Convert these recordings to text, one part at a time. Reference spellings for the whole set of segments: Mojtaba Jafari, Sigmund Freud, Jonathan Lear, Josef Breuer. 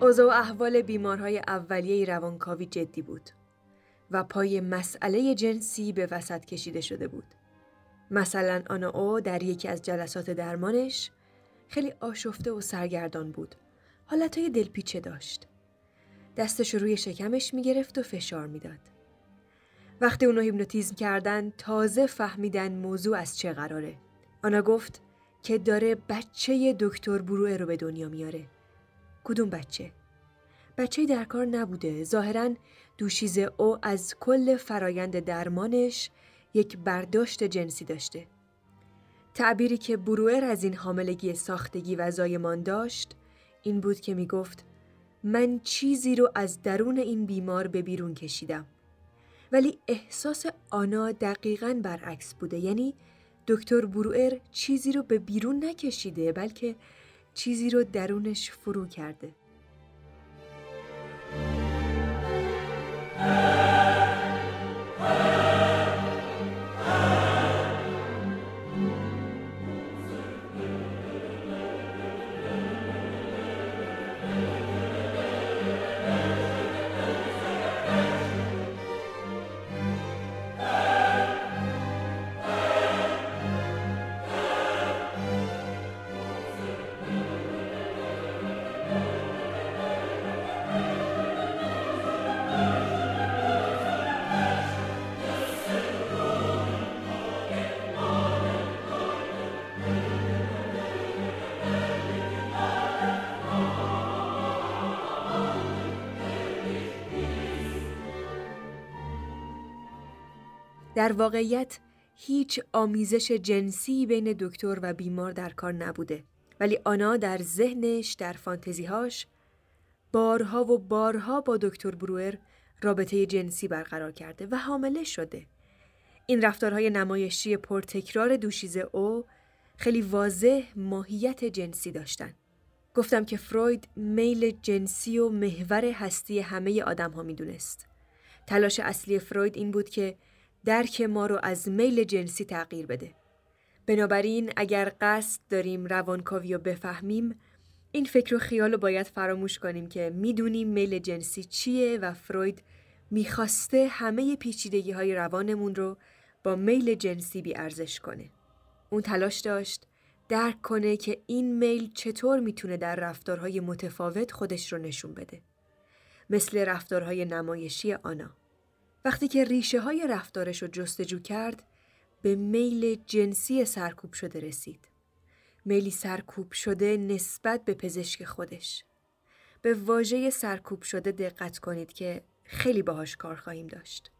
اوضاع و احوال بیمارهای اولیه روانکاوی جدی بود و پای مسئله جنسی به وسط کشیده شده بود. مثلا آناو در یکی از جلسات درمانش خیلی آشفته و سرگردان بود. حالتهای دلپیچه داشت. دستش روی شکمش میگرفت و فشار میداد. وقتی اونو هیپنوتیزم کردن تازه فهمیدن موضوع از چه قراره. آنا گفت که داره بچه دکتر بروئر رو به دنیا میاره. کدوم بچه؟ بچه‌ای در کار نبوده. ظاهراً دوشیز او از کل فرایند درمانش یک برداشت جنسی داشته. تعبیری که بروئر از این حاملگی ساختگی و زایمان داشت این بود که می گفت من چیزی رو از درون این بیمار به بیرون کشیدم. ولی احساس آنا دقیقاً برعکس بوده. یعنی دکتر بروئر چیزی رو به بیرون نکشیده بلکه چیزی رو درونش فرو کرده. در واقعیت هیچ آمیزش جنسی بین دکتر و بیمار در کار نبوده، ولی آنا در ذهنش، در فانتزیهاش بارها و بارها با دکتر بروئر رابطه جنسی برقرار کرده و حامله شده. این رفتارهای نمایشی پرتکرار دوشیزه او خیلی واضح ماهیت جنسی داشتن. گفتم که فروید میل جنسی و محور هستی همه آدم‌ها میدونست. تلاش اصلی فروید این بود که درک ما رو از میل جنسی تغییر بده. بنابراین اگر قصد داریم روانکاوی رو بفهمیم، این فکر و خیال رو باید فراموش کنیم که میدونیم میل جنسی چیه و فروید میخواسته همه پیچیدگی های روانمون رو با میل جنسی بیارزش کنه. اون تلاش داشت درک کنه که این میل چطور میتونه در رفتارهای متفاوت خودش رو نشون بده. مثل رفتارهای نمایشی آنا. وقتی که ریشه های رفتارش رو جستجو کرد، به میل جنسی سرکوب شده رسید. میلی سرکوب شده نسبت به پزشک خودش. به واژه سرکوب شده دقت کنید که خیلی باهاش کار خواهیم داشت.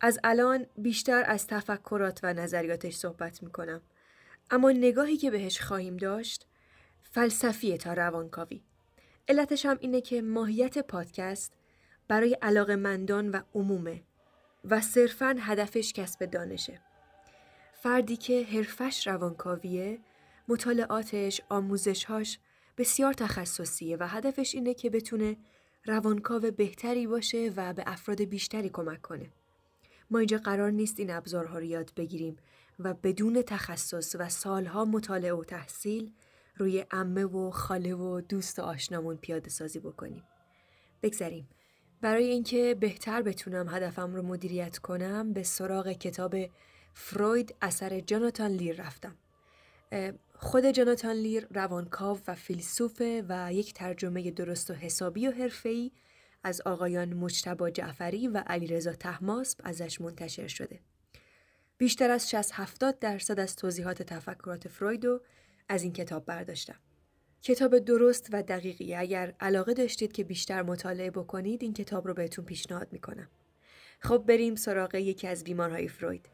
از الان بیشتر از تفکرات و نظریاتش صحبت میکنم، اما نگاهی که بهش خواهیم داشت فلسفیه تا روانکاوی. علتش هم اینه که ماهیت پادکست برای علاقه‌مندان و عمومه و صرفاً هدفش کسب دانشه. فردی که حرفش روانکاویه، مطالعاتش، آموزش‌هاش بسیار تخصصیه و هدفش اینه که بتونه روانکاو بهتری باشه و به افراد بیشتری کمک کنه. ما اینجا قرار نیست این ابزارها رو یاد بگیریم و بدون تخصص و سالها مطالعه و تحصیل روی عمه و خاله و دوست و آشنامون پیاده سازی بکنیم. بگذریم. برای اینکه بهتر بتونم هدفم رو مدیریت کنم، به سراغ کتاب فروید اثر جاناتان لیر رفتم. خود جاناتان لیر روانکاو و فیلسوفه و یک ترجمه درست و حسابی و حرفه‌ای از آقایان مجتبی جعفری و علی رضا طهماسب ازش منتشر شده. بیشتر از 60-70% از توضیحات تفکرات فروید رو از این کتاب برداشتم. کتاب درست و دقیقی. اگر علاقه داشتید که بیشتر مطالعه بکنید، این کتاب رو بهتون پیشنهاد میکنم. خب بریم سراغ یکی از بیمارهای فروید.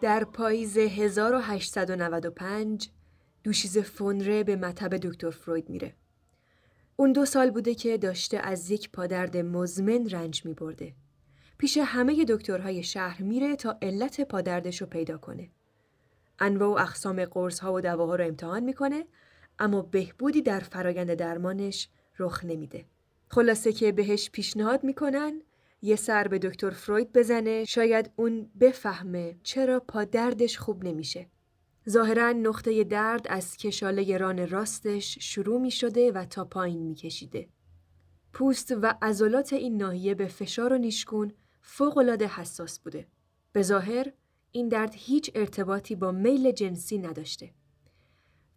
در پاییز 1895 دوشیزه فون ر به مطب دکتر فروید میره. اون 2 سال بوده که داشته از یک پادرد مزمن رنج میبرده. پیش همه دکترهای شهر میره تا علت پادردش رو پیدا کنه. انواع و اقسام قرص‌ها و دواها رو امتحان میکنه، اما بهبودی در فرایند درمانش رخ نمیده. خلاصه که بهش پیشنهاد میکنن یه سر به دکتر فروید بزنه، شاید اون بفهمه چرا پادردش خوب نمیشه. ظاهراً نقطه درد از کشاله ران راستش شروع می شده و تا پایین می کشیده. پوست و عضلات این ناحیه به فشار و نیشگون فوق‌العاده حساس بوده. به ظاهر این درد هیچ ارتباطی با میل جنسی نداشته.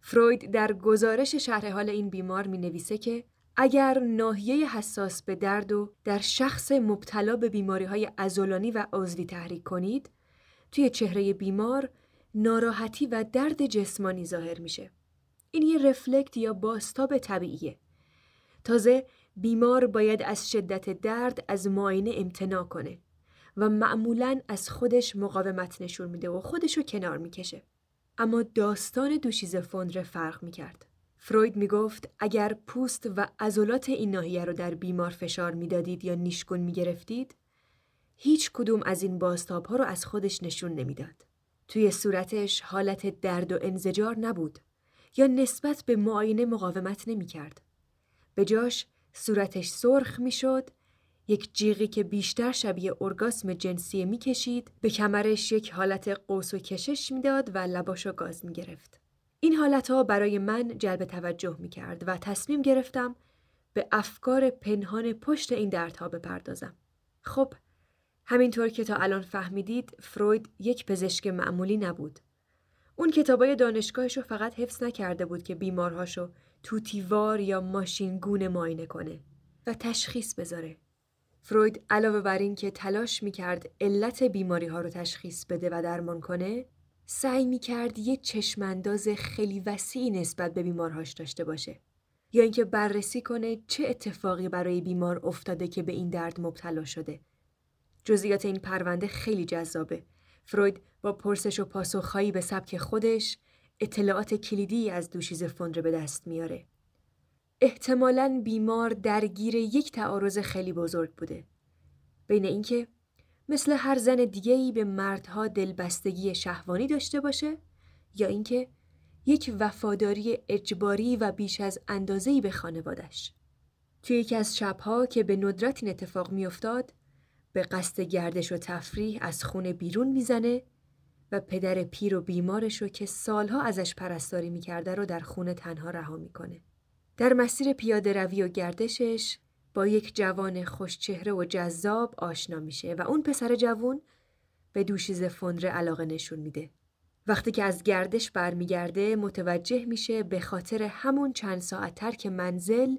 فروید در گزارش شرح حال این بیمار می نویسه که اگر ناحیه حساس به درد و در شخص مبتلا به بیماری‌های عضلانی و عضوی تحریک کنید، توی چهره بیمار ناراحتی و درد جسمانی ظاهر میشه. این یه رفلکت یا بازتاب طبیعیه. تازه بیمار باید از شدت درد از معاینه امتناع کنه و معمولاً از خودش مقاومت نشون میده و خودشو کنار میکشه. اما داستان دوشیزه فون ر فرق میکرد. فروید میگفت اگر پوست و عضلات این ناحیه رو در بیمار فشار میدادید یا نیشگون میگرفتید، هیچ کدوم از این بازتاب‌ها رو از خودش نشون نمیداد. توی صورتش حالت درد و انزجار نبود یا نسبت به معاینه مقاومت نمی کرد. به جاش صورتش سرخ می شد، یک جیغی که بیشتر شبیه ارگاسم جنسی می کشید، به کمرش یک حالت قوس و کشش می داد و لباشو گاز می گرفت. این حالتها برای من جلب توجه می کرد و تصمیم گرفتم به افکار پنهان پشت این دردها بپردازم. خب، همینطور که تا الان فهمیدید، فروید یک پزشک معمولی نبود. اون کتابای دانشگاهشو فقط حفظ نکرده بود که بیمارهاشو توتیوار یا ماشینگونه معاینه کنه و تشخیص بذاره. فروید علاوه بر این که تلاش میکرد علت بیماری‌ها رو تشخیص بده و درمان کنه، سعی میکرد یه چشمانداز خیلی وسیعی نسبت به بیمارهاش داشته باشه، یا اینکه بررسی کنه چه اتفاقی برای بیمار افتاده که به این درد مبتلا شده. جزئیات این پرونده خیلی جذابه. فروید با پرسش و پاسخ‌هایی به سبک خودش اطلاعات کلیدی از دوشیزه فون ر به دست میاره. احتمالاً بیمار درگیر یک تعارض خیلی بزرگ بوده. بین اینکه مثل هر زن دیگه‌ای به مردها دلبستگی شهوانی داشته باشه، یا اینکه یک وفاداری اجباری و بیش از اندازه‌ای به خانواده‌اش. توی یکی از شب‌ها که به ندرت این اتفاق می‌افتاد، به قصد گردش و تفریح از خونه بیرون میزنه و پدر پیر و بیمارش رو که سالها ازش پرستاری میکرده رو در خونه تنها رها میکنه. در مسیر پیاده روی و گردشش با یک جوان خوشچهره و جذاب آشنا میشه و اون پسر جوان به دوشیزه فون ر علاقه نشون میده. وقتی که از گردش برمیگرده، متوجه میشه به خاطر همون چند ساعت ترک منزل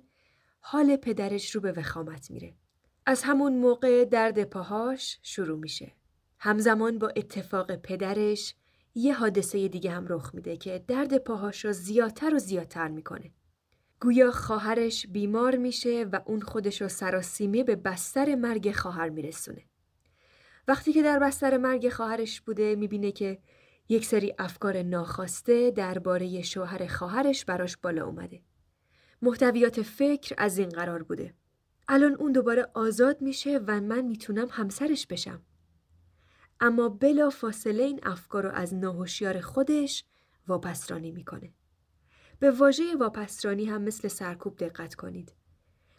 حال پدرش رو به وخامت میره. از همون موقع درد پاهاش شروع میشه. همزمان با اتفاق پدرش یه حادثه دیگه هم رخ میده که درد پاهاش رو زیادتر و زیادتر میکنه. گویا خواهرش بیمار میشه و اون خودش رو سراسیمه به بستر مرگ خواهر میرسونه. وقتی که در بستر مرگ خواهرش بوده، میبینه که یک سری افکار ناخواسته درباره شوهر خواهرش براش بالا اومده. محتویات فکر از این قرار بوده: الان اون دوباره آزاد میشه و من میتونم همسرش بشم. اما بلا فاصله این افکار رو از ناهوشیار خودش واپسرانی میکنه. به واژه واپسرانی هم مثل سرکوب دقت کنید.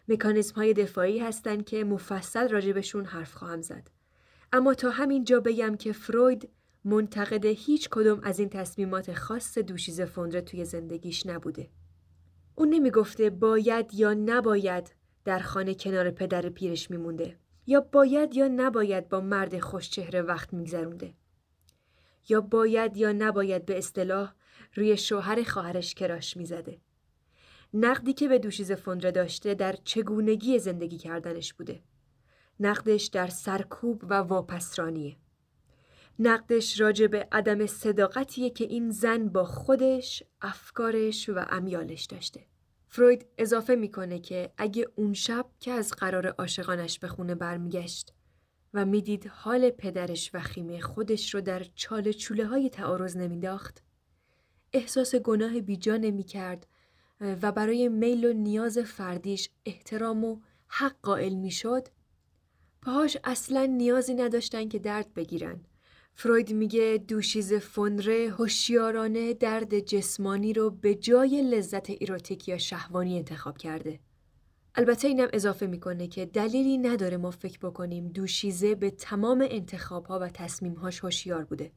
مکانیزم های دفاعی هستن که مفصل راجبشون حرف خواهم زد. اما تا همین جا بگم که فروید منتقد هیچ کدوم از این تصمیمات خاص دوشیزه فون ر توی زندگیش نبوده. اون نمیگفته باید یا نباید در خانه کنار پدر پیرش میمونده، یا باید یا نباید با مرد خوشچهره وقت میگذرونده، یا باید یا نباید به اصطلاح روی شوهر خواهرش کراش میزده. نقدی که به دوشیزه فون ر داشته در چگونگی زندگی کردنش بوده. نقدش در سرکوب و واپسرانیه. نقدش راجع به عدم صداقتیه که این زن با خودش، افکارش و امیالش داشته. فروید اضافه میکنه که اگه اون شب که از قرار عاشقانش به خونه برمیگشت و میدید حال پدرش و خیمه خودش رو در چاله چوله های تعارض نمیداخت، احساس گناه بیجا نمی کرد و برای میل و نیاز فردیش احترام و حق قائل می شد، پاهاش اصلا نیازی نداشتن که درد بگیرن. فروید میگه دوشیز فنره هوشیارانه درد جسمانی رو به جای لذت ایروتیک یا شهوانی انتخاب کرده. البته اینم اضافه میکنه که دلیلی نداره ما فکر بکنیم دوشیزه به تمام انتخابها و تصمیمهاش هوشیار بوده.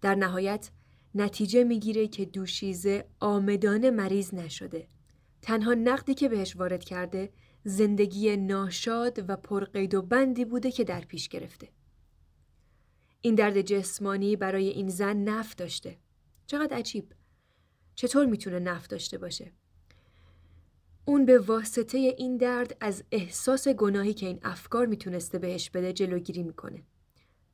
در نهایت نتیجه میگیره که دوشیزه آمدانه مریض نشده. تنها نقدی که بهش وارد کرده زندگی ناشاد و پرقید و بندی بوده که در پیش گرفته. این درد جسمانی برای این زن نفع داشته. چقدر عجیب. چطور میتونه نفع داشته باشه؟ اون به واسطه این درد از احساس گناهی که این افکار میتونسته بهش بده جلوگیری میکنه.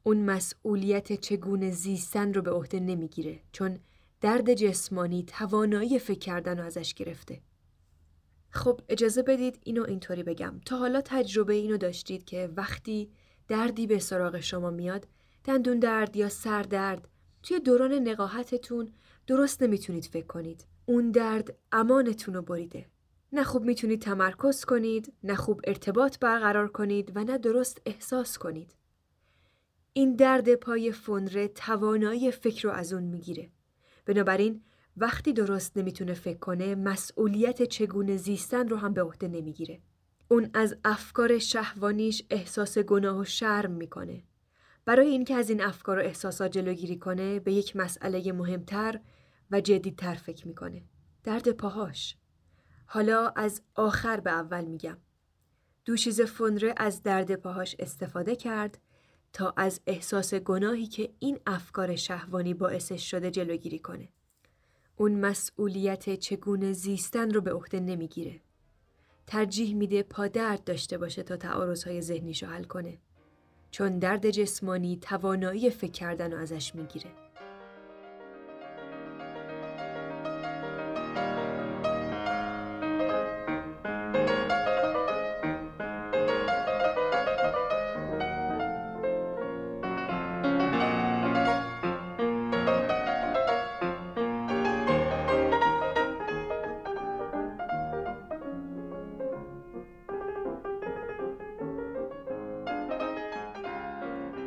اون مسئولیت چگونه زیستن رو به عهده نمیگیره، چون درد جسمانی توانایی فکر کردن رو ازش گرفته. خب اجازه بدید اینو اینطوری بگم. تا حالا تجربه اینو داشتید که وقتی دردی به سراغ شما میاد، دندون درد یا سر درد، توی دوران نقاهتتون درست نمیتونید فکر کنید. اون درد امانتون رو بریده. نه خوب میتونید تمرکز کنید، نه خوب ارتباط برقرار کنید و نه درست احساس کنید. این درد پای فنره توانایی فکر رو از اون میگیره. بنابراین وقتی درست نمیتونه فکر کنه، مسئولیت چگونه زیستن رو هم به عهده نمیگیره. اون از افکار شهوانیش احساس گناه و شرم میکنه. برای اینکه از این افکار و احساسات جلوگیری کنه، به یک مسئله مهمتر و جدی‌تر فکر میکنه. درد پاهاش. حالا از آخر به اول میگم. دوشیزه فنره از درد پاهاش استفاده کرد تا از احساس گناهی که این افکار شهوانی باعثش شده جلوگیری کنه. اون مسئولیت چگونه زیستن رو به عهده نمیگیره. ترجیح میده پا درد داشته باشه تا تعارض‌های ذهنیشو حل کنه. چون درد جسمانی توانایی فکر کردن رو ازش میگیره.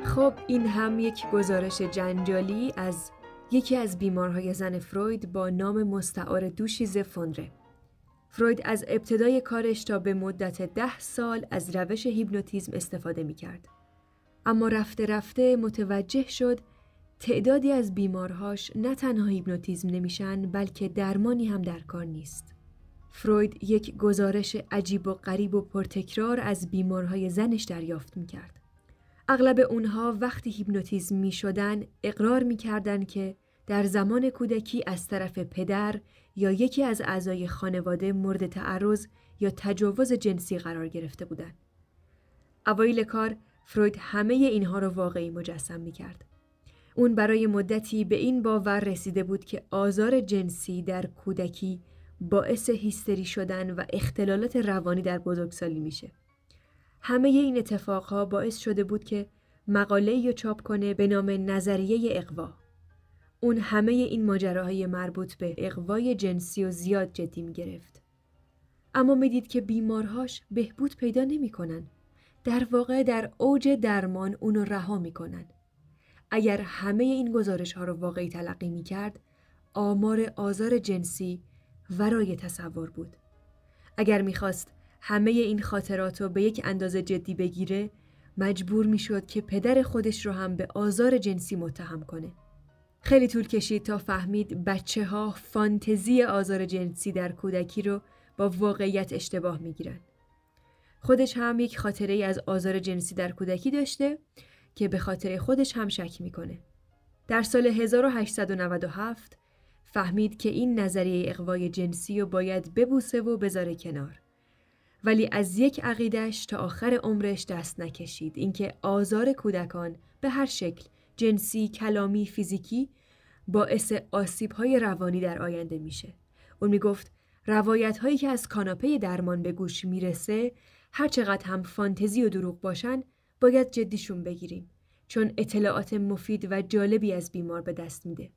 خب این هم یک گزارش جنجالی از یکی از بیمارهای زن فروید با نام مستعار دوشیزه فنره. فروید از ابتدای کارش تا به مدت 10 سال از روش هیپنوتیزم استفاده می‌کرد. اما رفته رفته متوجه شد تعدادی از بیمارهاش نه تنها هیپنوتیزم نمیشن، بلکه درمانی هم در کار نیست. فروید یک گزارش عجیب و غریب و پرتکرار از بیمارهای زنش دریافت می‌کرد. اغلب اونها وقتی هیپنوتیزم می شدن اقرار می کردن که در زمان کودکی از طرف پدر یا یکی از اعضای خانواده مورد تعرض یا تجاوز جنسی قرار گرفته بودن. اوایل کار فروید همه اینها رو واقعی مجسم می کرد. اون برای مدتی به این باور رسیده بود که آزار جنسی در کودکی باعث هیستری شدن و اختلالات روانی در بزرگسالی میشه. همه این اتفاقها باعث شده بود که مقاله‌ای رو چاپ کنه به نام نظریه اغوا. اون همه این ماجراهای مربوط به اغوای جنسی و زیاد جدی می‌گرفت. اما می‌دید که بیمارهاش بهبود پیدا نمی‌کنن. در واقع در اوج درمان اونو رها می‌کنن. اگر همه این گزارش‌ها رو واقعی تلقی می‌کرد، آمار آزار جنسی ورای تصور بود. اگر می‌خواست همه این خاطرات رو به یک اندازه جدی بگیره، مجبور می شد که پدر خودش رو هم به آزار جنسی متهم کنه. خیلی طول کشید تا فهمید بچه ها فانتزی آزار جنسی در کودکی رو با واقعیت اشتباه می گیرن. خودش هم یک خاطره ای از آزار جنسی در کودکی داشته که به خاطر خودش هم شک می کنه. در سال 1897 فهمید که این نظریه اغوای جنسی رو باید ببوسه و بذاره کنار. ولی از یک عقیده‌اش تا آخر عمرش دست نکشید، اینکه آزار کودکان به هر شکل، جنسی، کلامی، فیزیکی، باعث آسیب‌های روانی در آینده میشه. اون میگفت روایت‌هایی که از کاناپه درمان به گوش میرسه، هر چقدر هم فانتزی و دروغ باشن، باید جدیشون بگیریم، چون اطلاعات مفید و جالبی از بیمار به دست میده.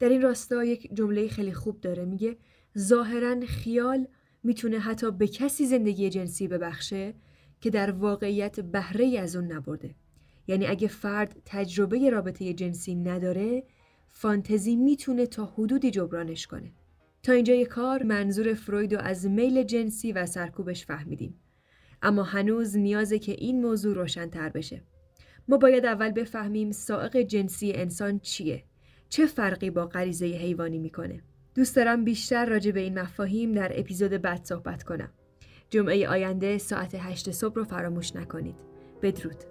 در این راستا یک جمله خیلی خوب داره، میگه ظاهراً خیال میتونه حتی به کسی زندگی جنسی ببخشه که در واقعیت بهره‌ای از اون نبرده. یعنی اگه فرد تجربه رابطه جنسی نداره، فانتزی میتونه تا حدودی جبرانش کنه. تا اینجای کار منظور فروید رو از میل جنسی و سرکوبش فهمیدیم، اما هنوز نیازه که این موضوع روشن‌تر بشه. ما باید اول بفهمیم سائق جنسی انسان چیه، چه فرقی با غریزه حیوانی میکنه. دوست دارم بیشتر راجع به این مفاهیم در اپیزود بعد صحبت کنم. جمعه آینده ساعت 8 صبح رو فراموش نکنید. بدرود.